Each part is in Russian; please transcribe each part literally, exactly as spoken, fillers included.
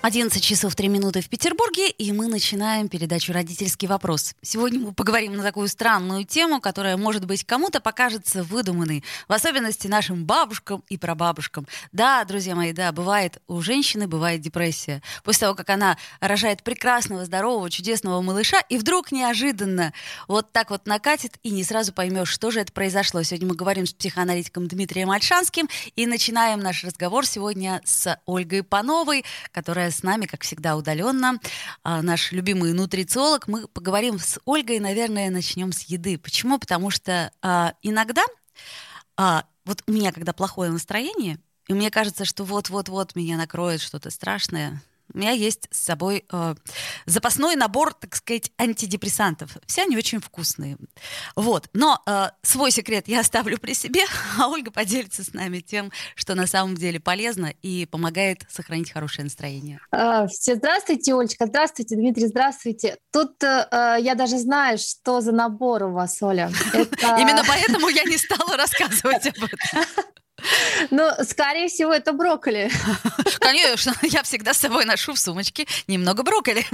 одиннадцать часов три минуты в Петербурге, и мы начинаем передачу «Родительский вопрос». Сегодня мы поговорим на такую странную тему, которая, может быть, кому-то покажется выдуманной, в особенности нашим бабушкам и прабабушкам. Да, друзья мои, да, бывает, у женщины бывает депрессия. После того, как она рожает прекрасного, здорового, чудесного малыша, и вдруг неожиданно вот так вот накатит, и не сразу поймешь, что же это произошло. Сегодня мы говорим с психоаналитиком Дмитрием Ольшанским, и начинаем наш разговор сегодня с Ольгой Пановой, которая с нами, как всегда, удаленно. А, наш любимый нутрициолог. Мы поговорим с Ольгой, наверное, начнем с еды. Почему? Потому что а, иногда, а, вот у меня, когда плохое настроение, и мне кажется, что вот-вот-вот меня накроет что-то страшное, у меня есть с собой э, запасной набор, так сказать, антидепрессантов. Все они очень вкусные. Вот. Но э, свой секрет я оставлю при себе, а Ольга поделится с нами тем, что на самом деле полезно и помогает сохранить хорошее настроение. Все здравствуйте, Олечка, здравствуйте, Дмитрий, здравствуйте. Тут э, я даже знаю, что за набор у вас, Оля. Именно поэтому я не стала рассказывать об этом. Ну, скорее всего, это брокколи. Конечно, я всегда с собой ношу в сумочке немного брокколи.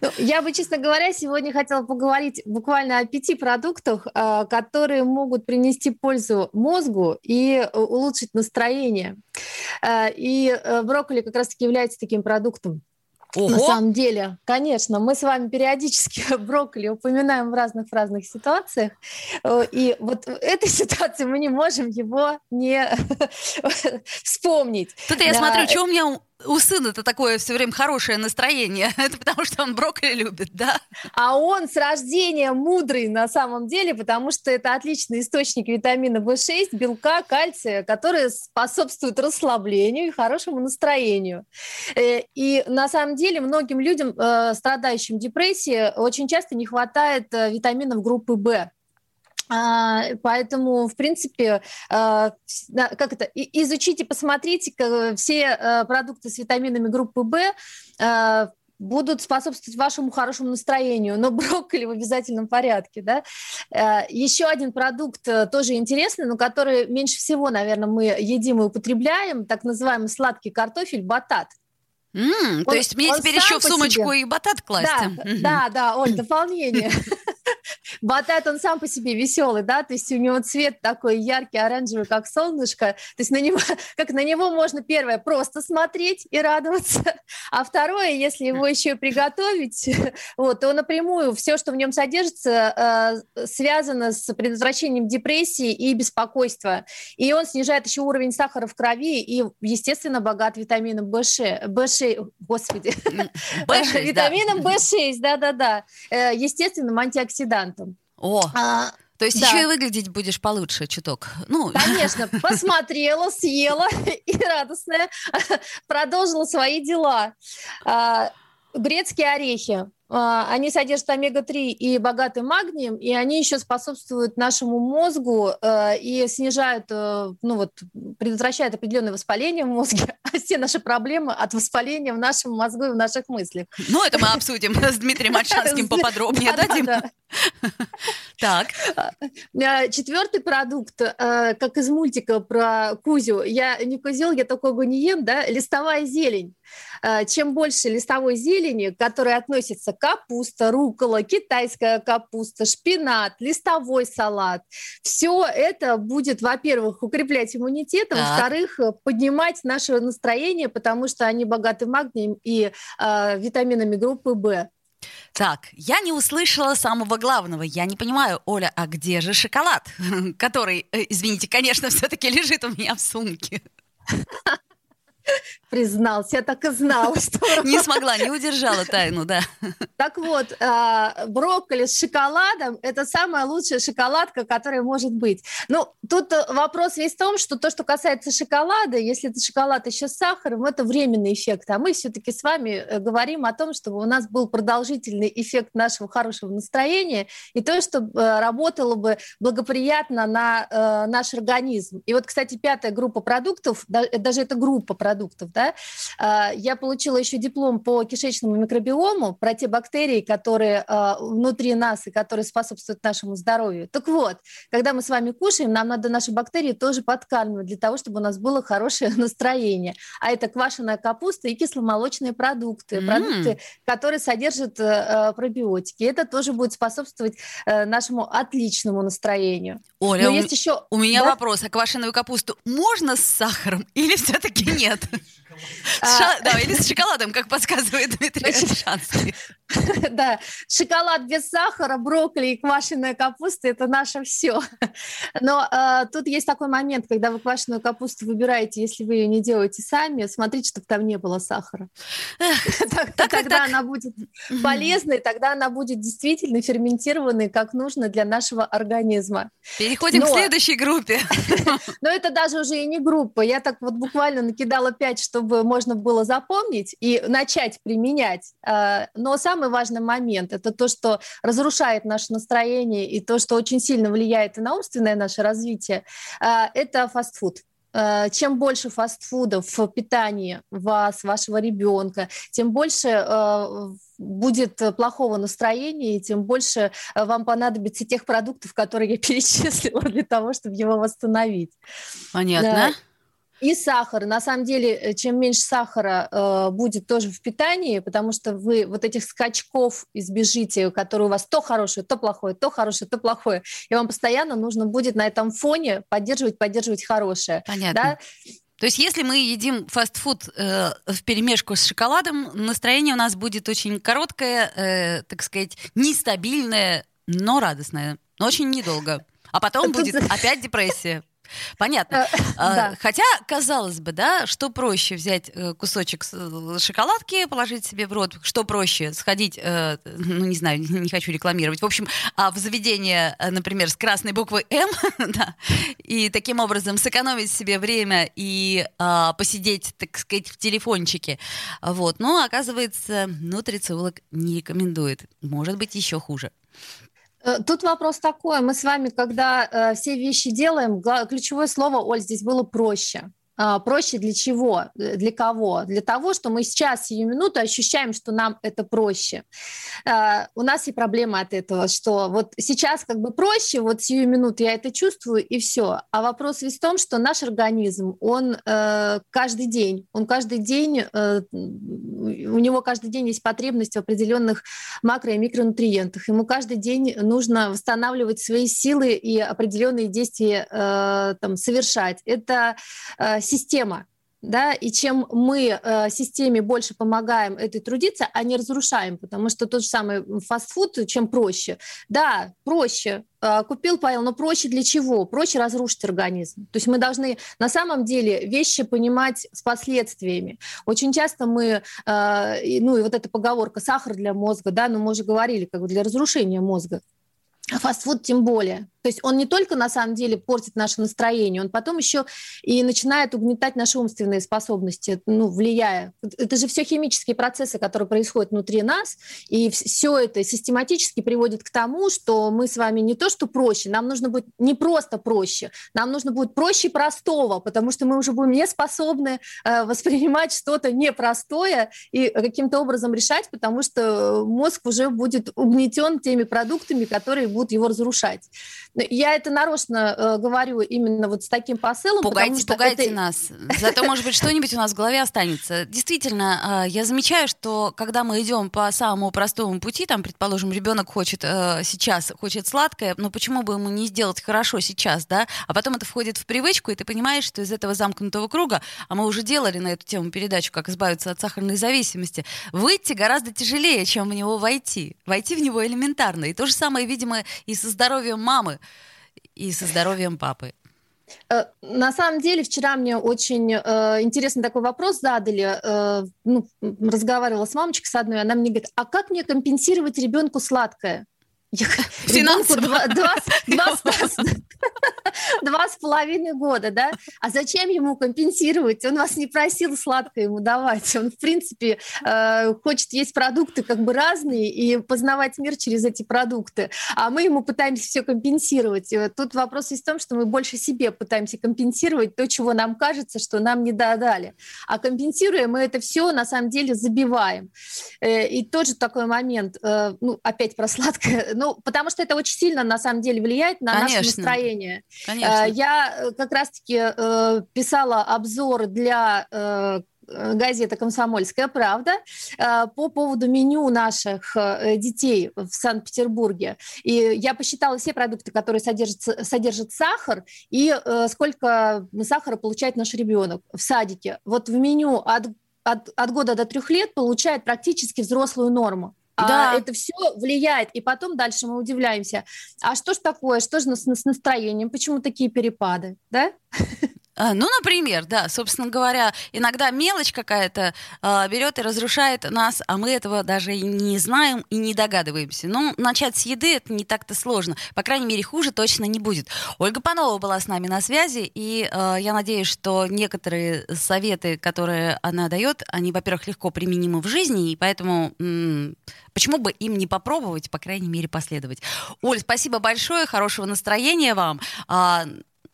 Ну, я бы, честно говоря, сегодня хотела поговорить буквально о пяти продуктах, которые могут принести пользу мозгу и улучшить настроение. И брокколи как раз-таки является таким продуктом. Ого! На самом деле, конечно, мы с вами периодически брокколи упоминаем в разных-разных ситуациях, и вот в этой ситуации мы не можем его не вспомнить. Тут я да. смотрю, что у меня... У сына-то такое все время хорошее настроение. Это потому, что он брокколи любит, да? А он с рождения мудрый на самом деле, потому что это отличный источник витамина В шесть, белка, кальция, которые способствуют расслаблению и хорошему настроению. И на самом деле многим людям, страдающим депрессией, очень часто не хватает витаминов группы В. Поэтому, в принципе, как это, изучите, посмотрите, все продукты с витаминами группы В будут способствовать вашему хорошему настроению, но брокколи в обязательном порядке, да? Еще один продукт тоже интересный, но который меньше всего, наверное, мы едим и употребляем, так называемый сладкий картофель батат. Mm, он, то есть мне теперь еще в сумочку и батат класть? Да, да, да, Оль, дополнение. Батат, он сам по себе веселый, да, то есть у него цвет такой яркий, оранжевый, как солнышко, то есть на него, как на него можно, первое, просто смотреть и радоваться, а второе, если его еще и приготовить, вот, то напрямую все, что в нем содержится, связано с предотвращением депрессии и беспокойства, и он снижает еще уровень сахара в крови и, естественно, богат витамином В шесть, господи, витамином В шесть, да-да-да, естественным антиоксидантом. О, а, то есть да. еще и выглядеть будешь получше чуток. Ну. Конечно, посмотрела, съела и радостная продолжила свои дела. А, грецкие орехи. Они содержат омега-три и богаты магнием, и они еще способствуют нашему мозгу и снижают, ну вот, предотвращают определенное воспаление в мозге, а все наши проблемы от воспаления в нашем мозгу и в наших мыслях. Ну, это мы обсудим с Дмитрием Ольшанским поподробнее, да, Дима? Так. Четвертый продукт, как из мультика про Кузю, я не кузел, я только его не ем, да, листовая зелень. Чем больше листовой зелени, к которой относится капуста, руккола, китайская капуста, шпинат, листовой салат, все это будет, во-первых, укреплять иммунитет, а во-вторых, поднимать наше настроение, потому что они богаты магнием и э, витаминами группы В. Так, я не услышала самого главного. Я не понимаю, Оля, а где же шоколад, который, извините, конечно, все-таки лежит у меня в сумке? Признался, я так и знала, что... Не смогла, не удержала тайну, да. Так вот, брокколи с шоколадом – это самая лучшая шоколадка, которая может быть. Ну, тут вопрос весь в том, что то, что касается шоколада, если это шоколад еще с сахаром, это временный эффект. А мы все-таки с вами говорим о том, чтобы у нас был продолжительный эффект нашего хорошего настроения и то, что работало бы благоприятно на наш организм. И вот, кстати, пятая группа продуктов, даже эта группа продуктов, да, я получила еще диплом по кишечному микробиому, про те бактерии, которые внутри нас и которые способствуют нашему здоровью. Так вот, когда мы с вами кушаем, нам надо наши бактерии тоже подкармливать для того, чтобы у нас было хорошее настроение. А это квашеная капуста и кисломолочные продукты, mm-hmm. продукты, которые содержат пробиотики. Это тоже будет способствовать нашему отличному настроению. Оля, у, есть еще... у меня да? вопрос. А квашеную капусту можно с сахаром или все-таки нет? Ша- а, да, или с шоколадом, как подсказывает Дмитрий Ольшанский. Да, шоколад без сахара, брокколи и квашеная капуста – это наше все. Но э, тут есть такой момент, когда вы квашеную капусту выбираете, если вы ее не делаете сами, смотрите, чтобы там не было сахара. Тогда она будет полезной, тогда она будет действительно ферментированной, как нужно для нашего организма. Переходим к следующей группе. Но это даже уже и не группа. Я так вот буквально накидала пять, чтобы можно было запомнить и начать применять. Но самый важный момент – это то, что разрушает наше настроение и то, что очень сильно влияет и на умственное наше развитие – это фастфуд. Чем больше фастфудов в питании вас, вашего ребенка, тем больше будет плохого настроения, и тем больше вам понадобится тех продуктов, которые я перечислила, для того, чтобы его восстановить. Понятно. И сахар. На самом деле, чем меньше сахара э, будет тоже в питании, потому что вы вот этих скачков избежите, которые у вас то хорошие, то плохое, то хорошее, то плохое. И вам постоянно нужно будет на этом фоне поддерживать, поддерживать хорошее. Понятно. Да? То есть если мы едим фастфуд э, вперемешку с шоколадом, настроение у нас будет очень короткое, э, так сказать, нестабильное, но радостное. Но очень недолго. А потом будет опять депрессия. Понятно. Да. Хотя, казалось бы, да, что проще взять кусочек шоколадки, положить себе в рот, что проще сходить, ну, не знаю, не хочу рекламировать, в общем, в заведение, например, с красной буквой «М», да, и таким образом сэкономить себе время и а, посидеть, так сказать, в телефончике. Вот. Но, оказывается, нутрициолог не рекомендует. Может быть, еще хуже. Тут вопрос такой. Мы с вами, когда э, все вещи делаем, гла- ключевое слово, Оль, здесь было «проще». А, проще для чего? Для кого? Для того, что мы сейчас, сию минуту, ощущаем, что нам это проще. А, у нас и проблема от этого, что вот сейчас как бы проще, вот сию минуту я это чувствую, и все. А вопрос весь в том, что наш организм, он э, каждый день, он каждый день, э, у него каждый день есть потребность в определенных макро- и микронутриентах. Ему каждый день нужно восстанавливать свои силы и определенные действия э, там, совершать. Это э, система, да, и чем мы э, системе больше помогаем этой трудиться, а не разрушаем, потому что тот же самый фастфуд, чем проще, да, проще, э, купил, поел, но проще для чего? Проще разрушить организм. То есть мы должны на самом деле вещи понимать с последствиями. Очень часто мы, э, и, ну и вот эта поговорка «сахар для мозга», да, ну мы уже говорили, как бы для разрушения мозга, а фастфуд тем более. То есть он не только, на самом деле, портит наше настроение, он потом еще и начинает угнетать наши умственные способности, ну, влияя. Это же все химические процессы, которые происходят внутри нас, и все это систематически приводит к тому, что мы с вами не то что проще, нам нужно будет не просто проще, нам нужно будет проще простого, потому что мы уже будем не способны воспринимать что-то непростое и каким-то образом решать, потому что мозг уже будет угнетен теми продуктами, которые будут его разрушать. Я это нарочно э, говорю именно вот с таким посылом. Пугайте, пугайте это... нас. Зато, может быть, что-нибудь у нас в голове останется. Действительно, э, я замечаю, что когда мы идем по самому простому пути, там, предположим, ребенок хочет э, сейчас, хочет сладкое, но почему бы ему не сделать хорошо сейчас, да? А потом это входит в привычку, и ты понимаешь, что из этого замкнутого круга, а мы уже делали на эту тему передачу, как избавиться от сахарной зависимости, выйти гораздо тяжелее, чем в него войти. Войти в него элементарно. И то же самое, видимо, и со здоровьем мамы, и со здоровьем папы. На самом деле, вчера мне очень э, интересный такой вопрос задали. Э, ну, разговаривала с мамочкой с одной, она мне говорит, а как мне компенсировать ребенку сладкое? Финансово. Два с половиной года, да? А зачем ему компенсировать? Он вас не просил сладкое ему давать. Он, в принципе, э, хочет есть продукты как бы разные и познавать мир через эти продукты. А мы ему пытаемся все компенсировать. И вот тут вопрос есть в том, что мы больше себе пытаемся компенсировать то, чего нам кажется, что нам не додали. А компенсируя, мы это все на самом деле забиваем. Э, и тоже такой момент, э, ну, опять про сладкое, ну, потому что это очень сильно, на самом деле, влияет на Конечно. Наше настроение. Конечно. Я как раз-таки э, писала обзор для э, газеты «Комсомольская правда» э, по поводу меню наших э, детей в Санкт-Петербурге. И я посчитала все продукты, которые содержат, содержат сахар, и э, сколько сахара получает наш ребенок в садике. Вот в меню от, от, от года до трех лет получает практически взрослую норму. Да. А это все влияет, и потом дальше мы удивляемся. А что ж такое, что же с настроением, почему такие перепады, да? Ну, например, да, собственно говоря, иногда мелочь какая-то э, берет и разрушает нас, а мы этого даже и не знаем и не догадываемся. Ну, начать с еды это не так-то сложно. По крайней мере, хуже точно не будет. Ольга Панова была с нами на связи, и э, я надеюсь, что некоторые советы, которые она дает, они, во-первых, легко применимы в жизни, и поэтому м- почему бы им не попробовать, по крайней мере, последовать. Оль, спасибо большое, хорошего настроения вам.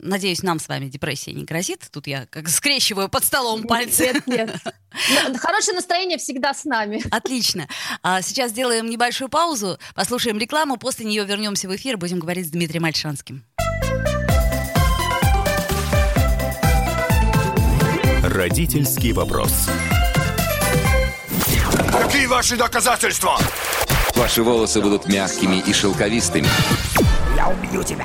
Надеюсь, нам с вами депрессия не грозит. Тут я как скрещиваю под столом пальцы. Нет, нет. Хорошее настроение всегда с нами. Отлично. Сейчас сделаем небольшую паузу, послушаем рекламу, после нее вернемся в эфир, будем говорить с Дмитрием Ольшанским. Родительский вопрос. Какие ваши доказательства? Ваши волосы будут мягкими и шелковистыми. Я убью тебя.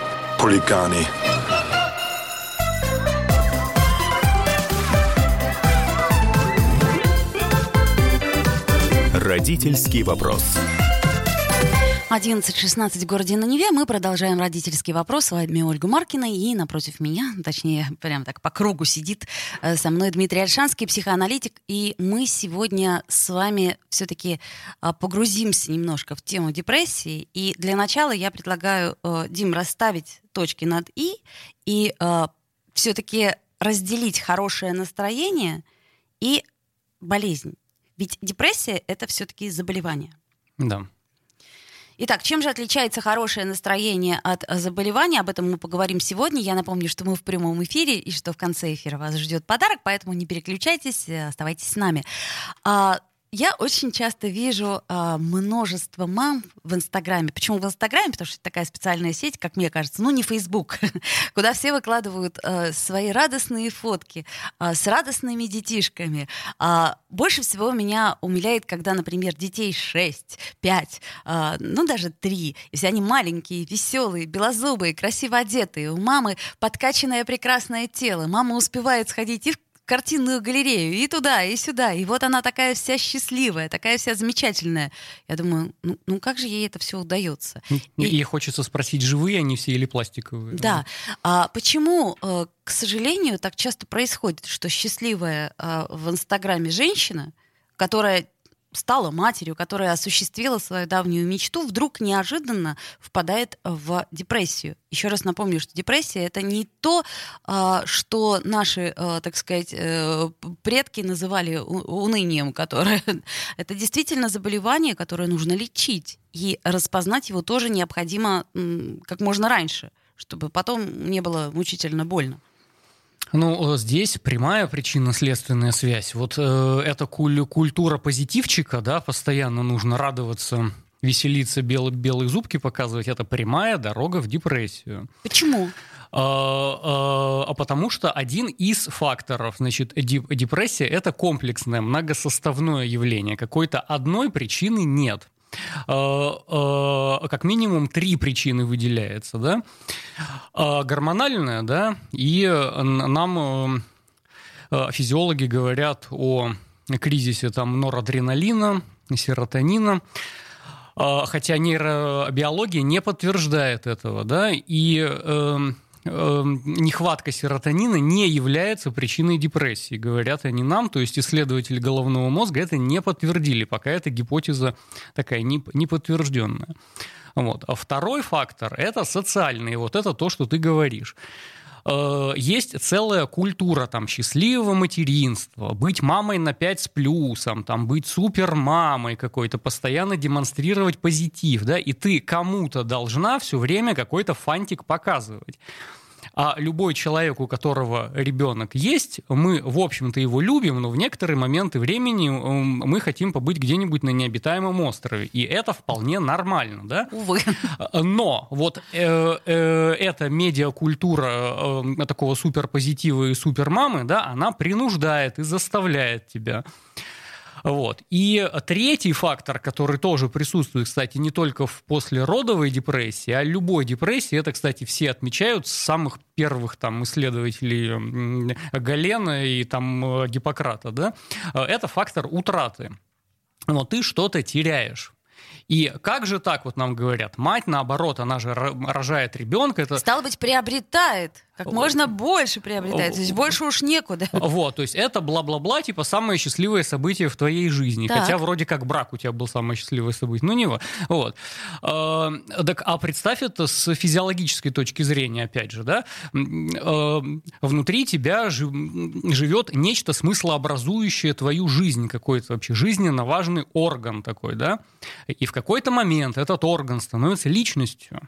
Хулиганы. Родительский вопрос. одиннадцать шестнадцать в городе на Неве. Мы продолжаем родительский вопрос. С вами Ольга Маркина. И напротив меня, точнее, прям так по кругу сидит со мной Дмитрий Ольшанский, психоаналитик. И мы сегодня с вами все-таки погрузимся немножко в тему депрессии. И для начала я предлагаю, Дим, расставить точки над «и» и все-таки разделить хорошее настроение и болезнь. Ведь депрессия — это все-таки заболевание. Да. Итак, чем же отличается хорошее настроение от заболевания? Об этом мы поговорим сегодня. Я напомню, что мы в прямом эфире и что в конце эфира вас ждет подарок, поэтому не переключайтесь, оставайтесь с нами. Я очень часто вижу множество мам в Инстаграме. Почему в Инстаграме? Потому что это такая специальная сеть, как мне кажется, ну не Фейсбук, куда все выкладывают свои радостные фотки с радостными детишками. Больше всего меня умиляет, когда, например, детей шесть, пять, э, ну даже три. И все они маленькие, веселые, белозубые, красиво одетые. У мамы подкачанное прекрасное тело. Мама успевает сходить и в картинную галерею, и туда, и сюда. И вот она такая вся счастливая, такая вся замечательная. Я думаю, ну, ну как же ей это все удается? И, и хочется спросить, живые они все или пластиковые? Да. А почему, к сожалению, так часто происходит, что счастливая в Инстаграме женщина, которая стала матерью, которая осуществила свою давнюю мечту, вдруг неожиданно впадает в депрессию. Еще раз напомню, что депрессия — это не то, что наши, так сказать, предки называли унынием, которое... Это действительно заболевание, которое нужно лечить. И распознать его тоже необходимо как можно раньше, чтобы потом не было мучительно больно. Ну, здесь прямая причинно-следственная связь. Вот э, эта куль- культура позитивчика, да, постоянно нужно радоваться, веселиться, бел- белые зубки показывать, это прямая дорога в депрессию. Почему? А, а, а потому что один из факторов, значит, деп- депрессия – это комплексное, многосоставное явление. Какой-то одной причины нет. Как минимум три причины выделяется, да? Гормональная, да, и нам физиологи говорят о кризисе там норадреналина, серотонина, хотя нейробиология не подтверждает этого, да, и нехватка серотонина не является причиной депрессии, говорят они нам, то есть исследователи головного мозга это не подтвердили, пока эта гипотеза такая неподтвержденная. Вот. А второй фактор – это социальный, вот это то, что ты говоришь. Есть целая культура там, счастливого материнства, быть мамой на пять с плюсом, там, быть супермамой какой-то, постоянно демонстрировать позитив, да, и ты кому-то должна все время какой-то фантик показывать. А любой человек, у которого ребенок есть, мы, в общем-то, его любим, но в некоторые моменты времени мы хотим побыть где-нибудь на необитаемом острове. И это вполне нормально, да? Увы. Но вот э, э, эта медиакультура э, такого суперпозитива и супермамы, да, она принуждает и заставляет тебя. Вот. И третий фактор, который тоже присутствует, кстати, не только в послеродовой депрессии, а любой депрессии, это, кстати, все отмечают с самых первых там, исследователей Галена и там, Гиппократа, да? Это фактор утраты. Но ты что-то теряешь. И как же так, вот нам говорят, мать, наоборот, она же рожает ребенка. Это... Стало быть, приобретает, как можно больше приобретает, то есть больше уж некуда. Вот, то есть это бла-бла-бла, типа самое счастливое событие в твоей жизни, так. Хотя вроде как брак у тебя был самое счастливое событие, ну не вот. вот. А, так, а представь это с физиологической точки зрения, опять же, да, а, внутри тебя живет нечто смыслообразующее твою жизнь, какой-то вообще жизненно важный орган такой, да, и в какой-то момент этот орган становится личностью.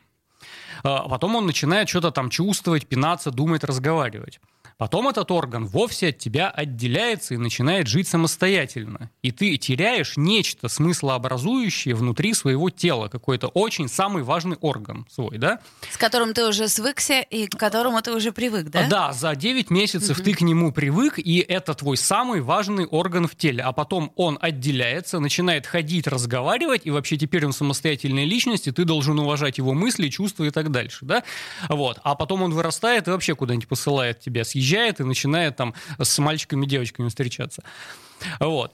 Потом он начинает что-то там чувствовать, пинаться, думать, разговаривать. Потом этот орган вовсе от тебя отделяется и начинает жить самостоятельно. И ты теряешь нечто смыслообразующее внутри своего тела, какой-то очень самый важный орган свой, да? С которым ты уже свыкся и к которому ты уже привык, да? Да, за девять месяцев угу. ты к нему привык, и это твой самый важный орган в теле. А потом он отделяется, начинает ходить, разговаривать, и вообще теперь он самостоятельная личность, и ты должен уважать его мысли, чувства и так дальше, да? Вот. А потом он вырастает и вообще куда-нибудь посылает тебя, съезжает и начинает там с мальчиками и девочками встречаться. Вот.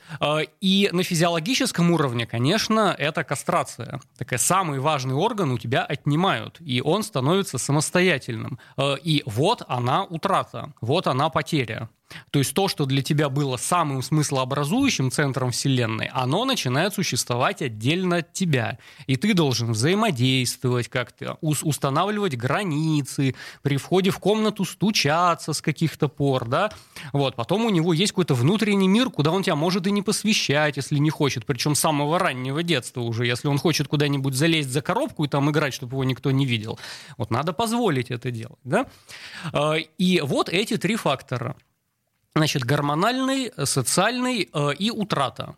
И на физиологическом уровне, конечно, это кастрация. Такой самый важный орган у тебя отнимают, и он становится самостоятельным. И вот она утрата, вот она потеря. То есть то, что для тебя было самым смыслообразующим центром Вселенной, оно начинает существовать отдельно от тебя. И ты должен взаимодействовать как-то, устанавливать границы, при входе в комнату стучаться с каких-то пор, да? Вот. Потом у него есть какой-то внутренний мир, куда он тебя может и не посвящать, если не хочет. Причем с самого раннего детства уже. Если он хочет куда-нибудь залезть за коробку и там играть, чтобы его никто не видел. Вот надо позволить это делать, да? И вот эти три фактора. Значит, гормональный, социальный э, и утрата.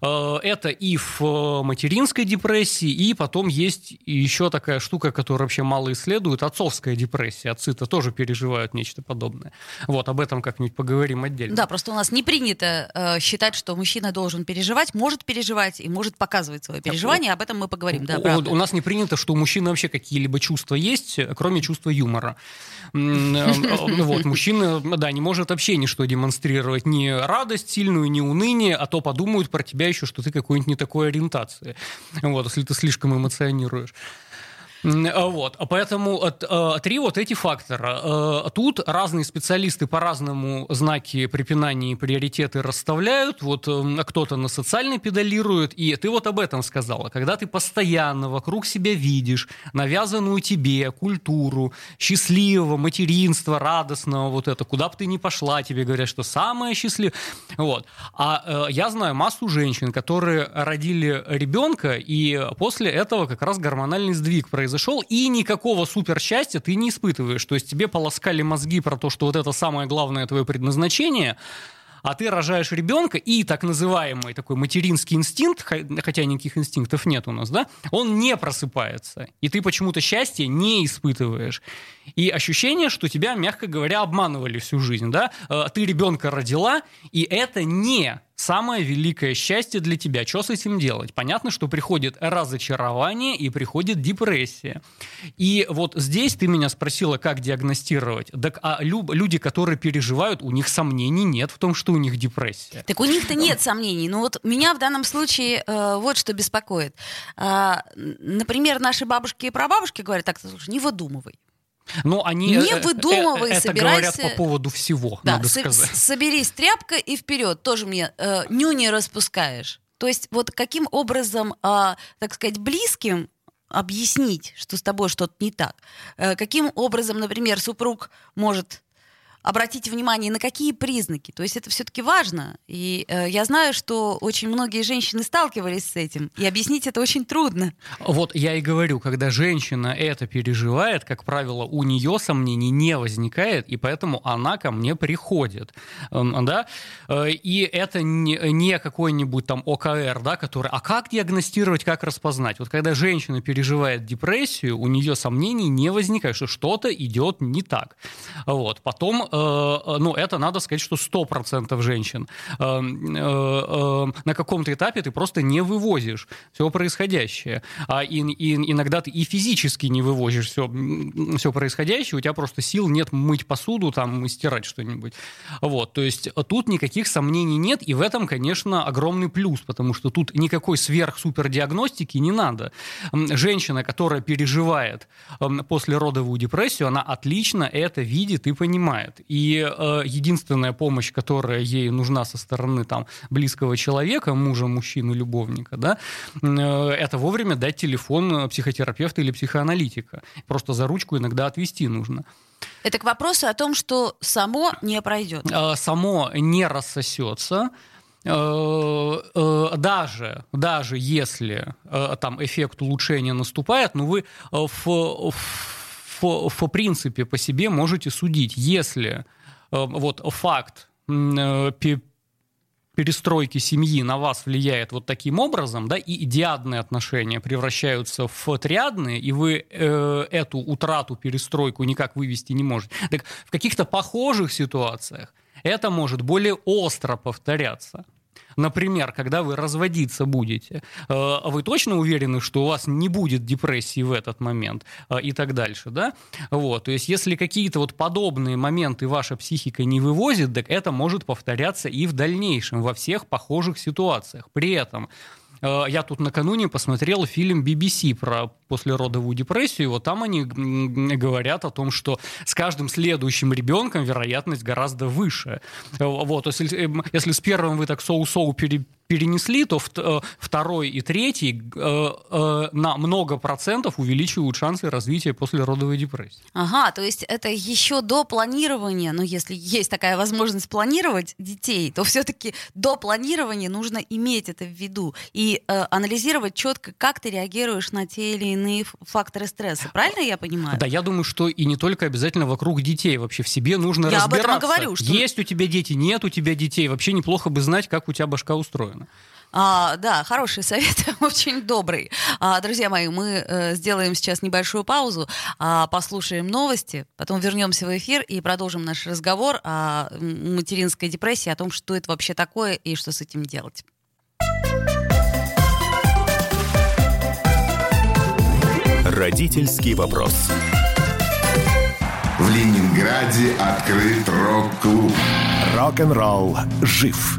Э, это и в материнской депрессии, и потом есть еще такая штука, которую вообще мало исследуют, отцовская депрессия. Отцы-то тоже переживают нечто подобное. Вот, об этом как-нибудь поговорим отдельно. Да, просто у нас не принято э, считать, что мужчина должен переживать, может переживать и может показывать свои переживания, об этом мы поговорим. Да, у, у нас не принято, что у мужчин вообще какие-либо чувства есть, кроме чувства юмора. Вот, мужчина, да, не может вообще ничто демонстрировать, ни радость сильную, ни уныние, а то подумают про тебя еще, что ты какой-нибудь не такой ориентации, вот, если ты слишком эмоционируешь. Вот, поэтому три вот эти фактора. Тут разные специалисты по-разному знаки препинания и приоритеты расставляют. Вот кто-то на социальный педалирует, и ты вот об этом сказала. Когда ты постоянно вокруг себя видишь навязанную тебе культуру счастливого материнства, радостного, вот это, куда бы ты ни пошла, тебе говорят, что самое счастливое. Вот. А я знаю массу женщин, которые родили ребенка, и после этого как раз гормональный сдвиг произошел. произошел, и никакого суперсчастья ты не испытываешь. То есть тебе полоскали мозги про то, что вот это самое главное твое предназначение, а ты рожаешь ребенка, и так называемый такой материнский инстинкт, хотя никаких инстинктов нет у нас, да, он не просыпается, и ты почему-то счастье не испытываешь. И ощущение, что тебя, мягко говоря, обманывали всю жизнь, да, ты ребенка родила, и это не самое великое счастье для тебя. Что с этим делать? Понятно, что приходит разочарование и приходит депрессия. И вот здесь ты меня спросила, как диагностировать. Так, а люди, которые переживают, у них сомнений нет в том, что у них депрессия. Так у них-то нет сомнений. Но вот меня в данном случае э, вот что беспокоит. Э, например, наши бабушки и прабабушки говорят так: слушай, не выдумывай. Но они не выдумывай, это собирайся... говорят по поводу всего, да, надо с- сказать. Соберись тряпка и вперед. Тоже мне э, нюни распускаешь. То есть вот каким образом, э, так сказать, близким объяснить, что с тобой что-то не так? Э, каким образом, например, супруг может обратить внимание на какие признаки? То есть это все-таки важно. И э, я знаю, что очень многие женщины сталкивались с этим, и объяснить это очень трудно. Вот я и говорю, когда женщина это переживает, как правило, у нее сомнений не возникает, и поэтому она ко мне приходит. Э, да? И это не, не какой-нибудь там ОКР, да, который, а как диагностировать, как распознать? Вот когда женщина переживает депрессию, у нее сомнений не возникает, что что-то идет не так. Вот. Потом ну, это надо сказать, что сто процентов женщин. На каком-то этапе ты просто не вывозишь все происходящее. А и, и, иногда ты и физически не вывозишь все, все происходящее, у тебя просто сил нет мыть посуду там, и стирать что-нибудь. Вот, то есть тут никаких сомнений нет, и в этом, конечно, огромный плюс, потому что тут никакой сверх-супердиагностики не надо. Женщина, которая переживает послеродовую депрессию, она отлично это видит и понимает. И э, единственная помощь, которая ей нужна со стороны там, близкого человека, мужа, мужчины, любовника, да, э, это вовремя дать телефон психотерапевта или психоаналитика. Просто за ручку иногда отвести нужно. Это к вопросу о том, что само не пройдет. Э, само не рассосется. Даже, даже если э, там, эффект улучшения наступает, но вы э, в... в В, в принципе, по себе можете судить, если э, вот, факт э, перестройки семьи на вас влияет вот таким образом, да, и диадные отношения превращаются в триадные, и вы э, эту утрату, перестройку никак вывести не можете. Так в каких-то похожих ситуациях это может более остро повторяться. Например, когда вы разводиться будете, вы точно уверены, что у вас не будет депрессии в этот момент и так дальше, да? Вот, то есть если какие-то вот подобные моменты ваша психика не вывозит, так это может повторяться и в дальнейшем во всех похожих ситуациях. При этом я тут накануне посмотрел фильм би би си про послеродовую депрессию. Вот там они говорят о том, что с каждым следующим ребенком вероятность гораздо выше. Вот, если, если с первым вы так соу-соу пере, перенесли, то второй и третий на много процентов увеличивают шансы развития послеродовой депрессии. Ага, то есть это еще до планирования, ну если есть такая возможность планировать детей, то все-таки до планирования нужно иметь это в виду и э, анализировать четко, как ты реагируешь на те или иные факторы стресса. Правильно я понимаю? Да, я думаю, что и не только обязательно вокруг детей. Вообще в себе нужно я разбираться. Я об этом и говорю. Что... Есть у тебя дети, нет у тебя детей. Вообще неплохо бы знать, как у тебя башка устроена. А, да, хороший совет, очень добрый. А, друзья мои, мы э, сделаем сейчас небольшую паузу, а, послушаем новости, потом вернемся в эфир и продолжим наш разговор о материнской депрессии, о том, что это вообще такое и что с этим делать. Родительский вопрос. В Ленинграде открыт рок-клуб. Рок-н-ролл жив.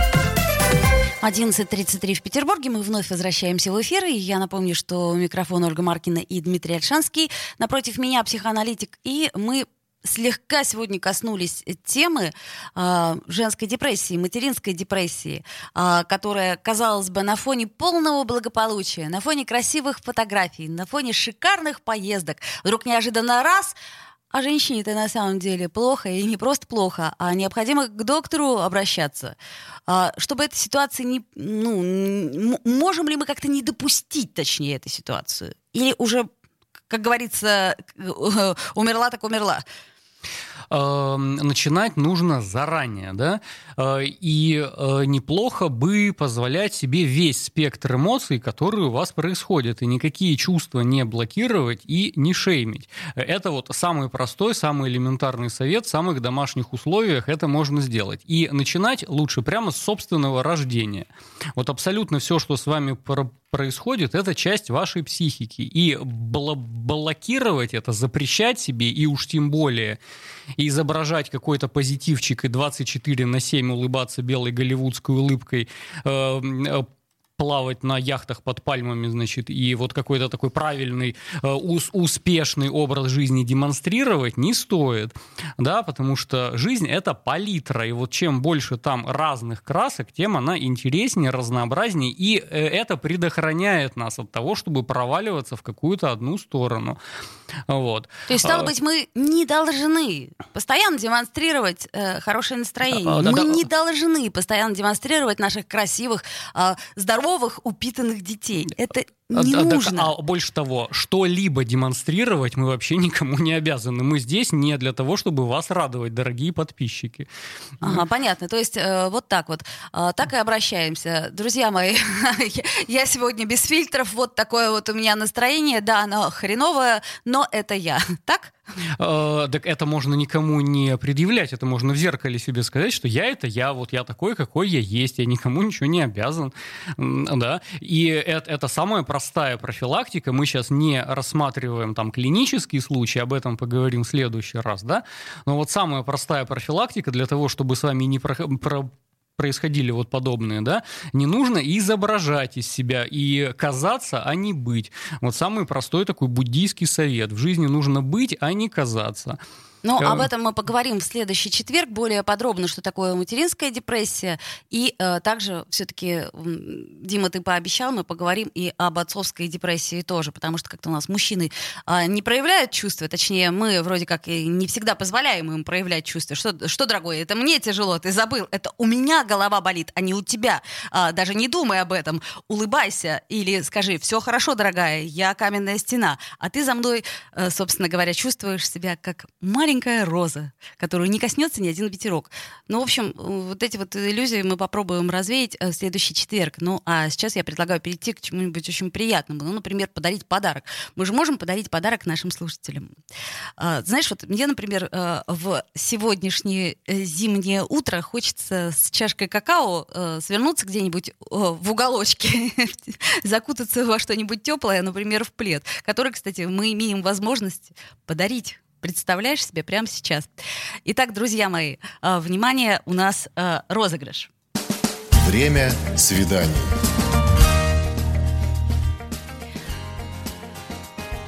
одиннадцать тридцать три в Петербурге. Мы вновь возвращаемся в эфир. И я напомню, что у микрофона Ольга Маркина и Дмитрий Ольшанский. Напротив меня психоаналитик. И мы слегка сегодня коснулись темы э, женской депрессии, материнской депрессии, э, которая, казалось бы, на фоне полного благополучия, на фоне красивых фотографий, на фоне шикарных поездок, вдруг неожиданно раз... А женщине-то на самом деле плохо, и не просто плохо, а необходимо к доктору обращаться. Чтобы эта ситуация не... Ну, можем ли мы как-то не допустить, точнее, эту ситуацию? Или уже, как говорится, умерла так умерла? Начинать нужно заранее, да, и неплохо бы позволять себе весь спектр эмоций, которые у вас происходят, и никакие чувства не блокировать и не шеймить. Это вот самый простой, самый элементарный совет в самых домашних условиях это можно сделать. И начинать лучше прямо с собственного рождения. Вот абсолютно все, что с вами происходит, происходит, это часть вашей психики. И бл- блокировать это, запрещать себе, и уж тем более изображать какой-то позитивчик и двадцать четыре на семь улыбаться белой голливудской улыбкой, э- плавать на яхтах под пальмами, значит, и вот какой-то такой правильный, успешный образ жизни демонстрировать не стоит, да, потому что жизнь — это палитра, и вот чем больше там разных красок, тем она интереснее, разнообразнее, и это предохраняет нас от того, чтобы проваливаться в какую-то одну сторону. Вот. То есть, стало быть, мы не должны постоянно демонстрировать э, хорошее настроение. А, да, мы да. не должны постоянно демонстрировать наших красивых, э, здоровых, упитанных детей. Это не а, нужно. Так, а больше того, что-либо демонстрировать мы вообще никому не обязаны. Мы здесь не для того, чтобы вас радовать, дорогие подписчики. Ага, понятно. То есть, э, вот так вот. Э, так и обращаемся. Друзья мои, я сегодня без фильтров. Вот такое вот у меня настроение. Да, оно хреновое, но это я, так? Э, так это можно никому не предъявлять, это можно в зеркале себе сказать, что я это я, вот я такой, какой я есть, я никому ничего не обязан, да, и это, это самая простая профилактика, мы сейчас не рассматриваем там клинические случаи, об этом поговорим в следующий раз, да, но вот самая простая профилактика для того, чтобы с вами не про... про... происходили вот подобные, да, не нужно изображать из себя и казаться, а не быть. Вот самый простой такой буддийский совет. В жизни нужно быть, а не казаться. Ну, об этом мы поговорим в следующий четверг более подробно, что такое материнская депрессия. И э, также все-таки, Дима, ты пообещал, мы поговорим и об отцовской депрессии тоже, потому что как-то у нас мужчины э, не проявляют чувства, точнее, мы вроде как и не всегда позволяем им проявлять чувства. Что, что, дорогой, это мне тяжело, ты забыл, это у меня голова болит, а не у тебя. А, даже не думай об этом, улыбайся или скажи, все хорошо, дорогая, я каменная стена, а ты за мной, э, собственно говоря, чувствуешь себя как маленькая роза, которую не коснется ни один ветерок. Ну, в общем, вот эти вот иллюзии мы попробуем развеять в следующий четверг. Ну, а сейчас я предлагаю перейти к чему-нибудь очень приятному. Ну, например, подарить подарок. Мы же можем подарить подарок нашим слушателям. Знаешь, вот мне, например, в сегодняшнее зимнее утро хочется с чашкой какао свернуться где-нибудь в уголочке, закутаться во что-нибудь теплое, например, в плед, который, кстати, мы имеем возможность подарить. Представляешь себе прямо сейчас. Итак, друзья мои, внимание, у нас розыгрыш. Время свиданий.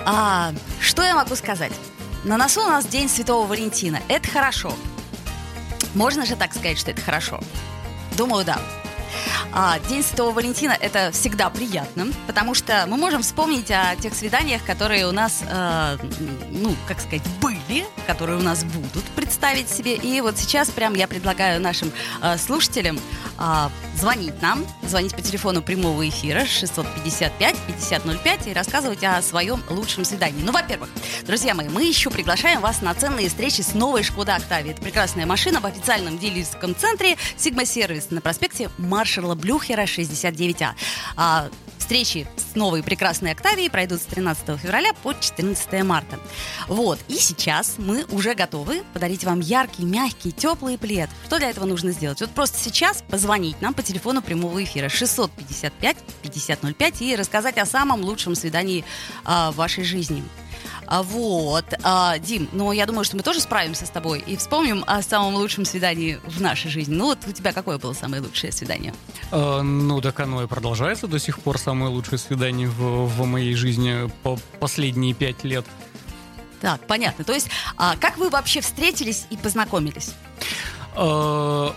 А, что я могу сказать? На носу у нас День Святого Валентина. Это хорошо. Можно же так сказать, что это хорошо? Думаю, да. А, День Святого Валентина – это всегда приятно, потому что мы можем вспомнить о тех свиданиях, которые у нас, э, ну, как сказать, были, которые у нас будут представить себе. И вот сейчас прям я предлагаю нашим э, слушателям э, звонить нам, звонить по телефону прямого эфира шестьсот пятьдесят пять пятьдесят ноль пять и рассказывать о своем лучшем свидании. Ну, во-первых, друзья мои, мы еще приглашаем вас на ценные встречи с новой «Шкода Октавиа». Это прекрасная машина в официальном дилерском центре «Сигма-сервис» на проспекте Маршала Блюхера шестьдесят девять А. Встречи с новой прекрасной «Октавией» пройдут с тринадцатого февраля по четырнадцатое марта. Вот, и сейчас мы уже готовы подарить вам яркий, мягкий, теплый плед. Что для этого нужно сделать? Вот просто сейчас позвонить нам по телефону прямого эфира шестьсот пятьдесят пять пятьдесят ноль пять и рассказать о самом лучшем свидании э, в вашей жизни. Вот, Дим, ну я думаю, что мы тоже справимся с тобой и вспомним о самом лучшем свидании в нашей жизни. Ну вот у тебя какое было самое лучшее свидание? Э, ну, так оно и продолжается до сих пор. Самое лучшее свидание в, в моей жизни по последние пять лет. Так, понятно. То есть, а как вы вообще встретились и познакомились? Э,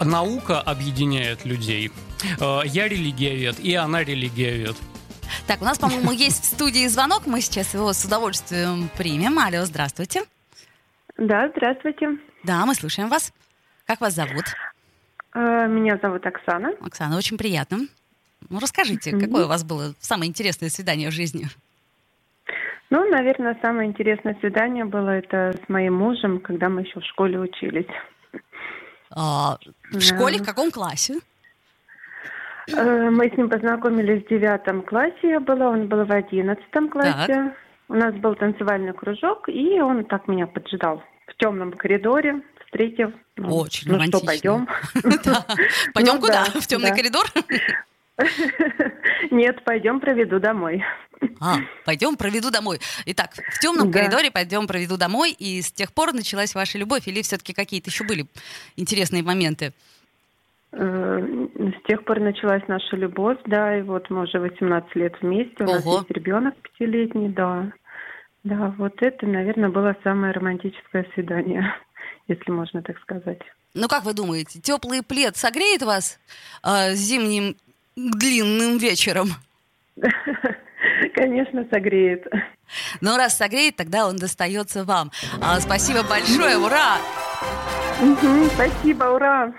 наука объединяет людей. Э, я религиовед, и она религиовед. Так, у нас, по-моему, есть в студии звонок. Мы сейчас его с удовольствием примем. Алло, здравствуйте. Да, здравствуйте. Да, мы слушаем вас. Как вас зовут? Меня зовут Оксана. Оксана, очень приятно. Ну, расскажите, mm-hmm. какое у вас было самое интересное свидание в жизни? Ну, наверное, самое интересное свидание было это с моим мужем, когда мы еще в школе учились. А, в школе? В каком классе? Мы с ним познакомились в девятом классе, я была, он был в одиннадцатом классе. Так. У нас был танцевальный кружок, и он так меня поджидал в темном коридоре, встретил. Ну, очень ну что, пойдем? Пойдем куда? В темный коридор? Нет, пойдем проведу домой. А, пойдем проведу домой. Итак, в темном да. коридоре пойдем проведу домой, и с тех пор началась ваша любовь, или все-таки какие-то еще были интересные моменты? С тех пор началась наша любовь, да, и вот мы уже восемнадцать лет вместе, у нас Ого. есть ребенок пятилетний, да. Да, вот это, наверное, было самое романтическое свидание, если можно так сказать. Ну, как вы думаете, теплый плед согреет вас э, зимним длинным вечером? Конечно, согреет. Ну, раз согреет, тогда он достается вам. А, спасибо большое, ура! Угу, спасибо, ура!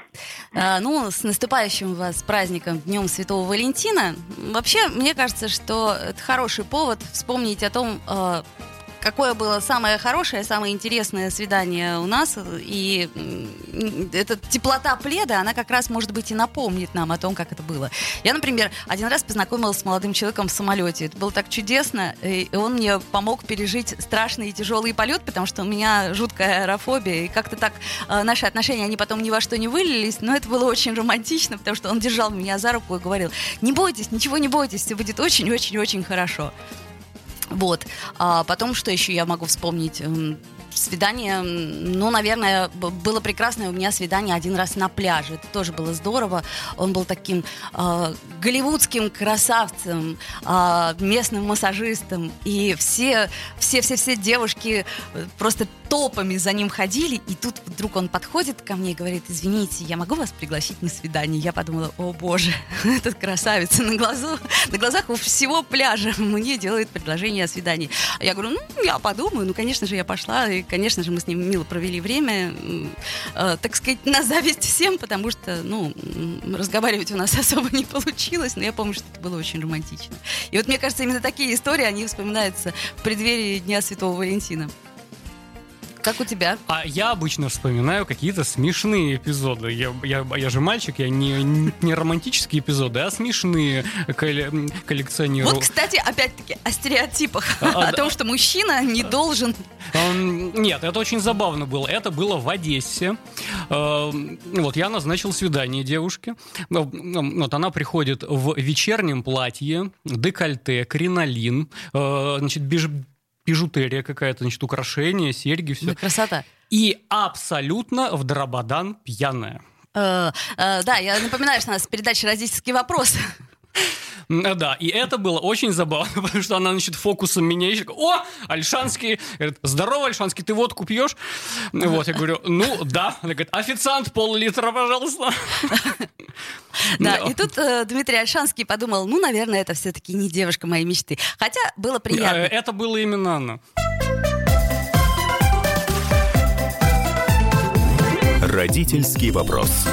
А, ну, с наступающим вас праздником, Днем Святого Валентина. Вообще, мне кажется, что это хороший повод вспомнить о том, э, какое было самое хорошее, самое интересное свидание у нас. И э, эта теплота пледа, она как раз, может быть, и напомнит нам о том, как это было. Я, например, один раз познакомилась с молодым человеком в самолете. Это было так чудесно. И он мне помог пережить страшный и тяжелый полет, потому что у меня жуткая аэрофобия. И как-то так э, наши отношения, они потом ни во что не вылились. Но это было очень романтично, потому что он держал меня за руку и говорил: не бойтесь, ничего не бойтесь, все будет очень-очень-очень хорошо. Вот. А потом, что еще я могу вспомнить? Свидание, ну, наверное, было прекрасное у меня свидание один раз на пляже. Это тоже было здорово. Он был таким э, голливудским красавцем, э, местным массажистом. И все, все, все, все девушки просто толпами за ним ходили. И тут вдруг он подходит ко мне и говорит: извините, я могу вас пригласить на свидание? Я подумала: о боже, этот красавец на, глазу, на глазах у всего пляжа мне делает предложение о свидании. Я говорю: ну, я подумаю. Ну, конечно же, я пошла. И, конечно же, мы с ним мило провели время, э, так сказать, на зависть всем, потому что, ну, разговаривать у нас особо не получилось, но я помню, что это было очень романтично. И вот, мне кажется, именно такие истории, они вспоминаются в преддверии Дня Святого Валентина. Как у тебя? А я обычно вспоминаю какие-то смешные эпизоды. Я, я, я же мальчик, я не, не, не романтические эпизоды, а смешные колле- коллекционирую. Вот, кстати, опять-таки о стереотипах, а, о том, что мужчина не а, должен... Нет, это очень забавно было. Это было в Одессе. Вот я назначил свидание девушке. Вот она приходит в вечернем платье, декольте, кринолин, значит, бижутерия. Бижутерия какая-то, значит, украшения, серьги, все. Да, красота. И абсолютно вдрабадан пьяная. Э, э, да, я напоминаю, что у нас передача «Родительский вопрос». Да, и это было очень забавно, потому что она, значит, фокусом меня ищет. О, Ольшанский! Говорит: здорово, Ольшанский, ты водку пьешь? Вот, я говорю: ну, да. Она говорит: официант, пол-литра, пожалуйста. Да, и тут Дмитрий Ольшанский подумал: ну, наверное, это все-таки не девушка моей мечты. Хотя было приятно. Это было именно она. Родительский вопрос.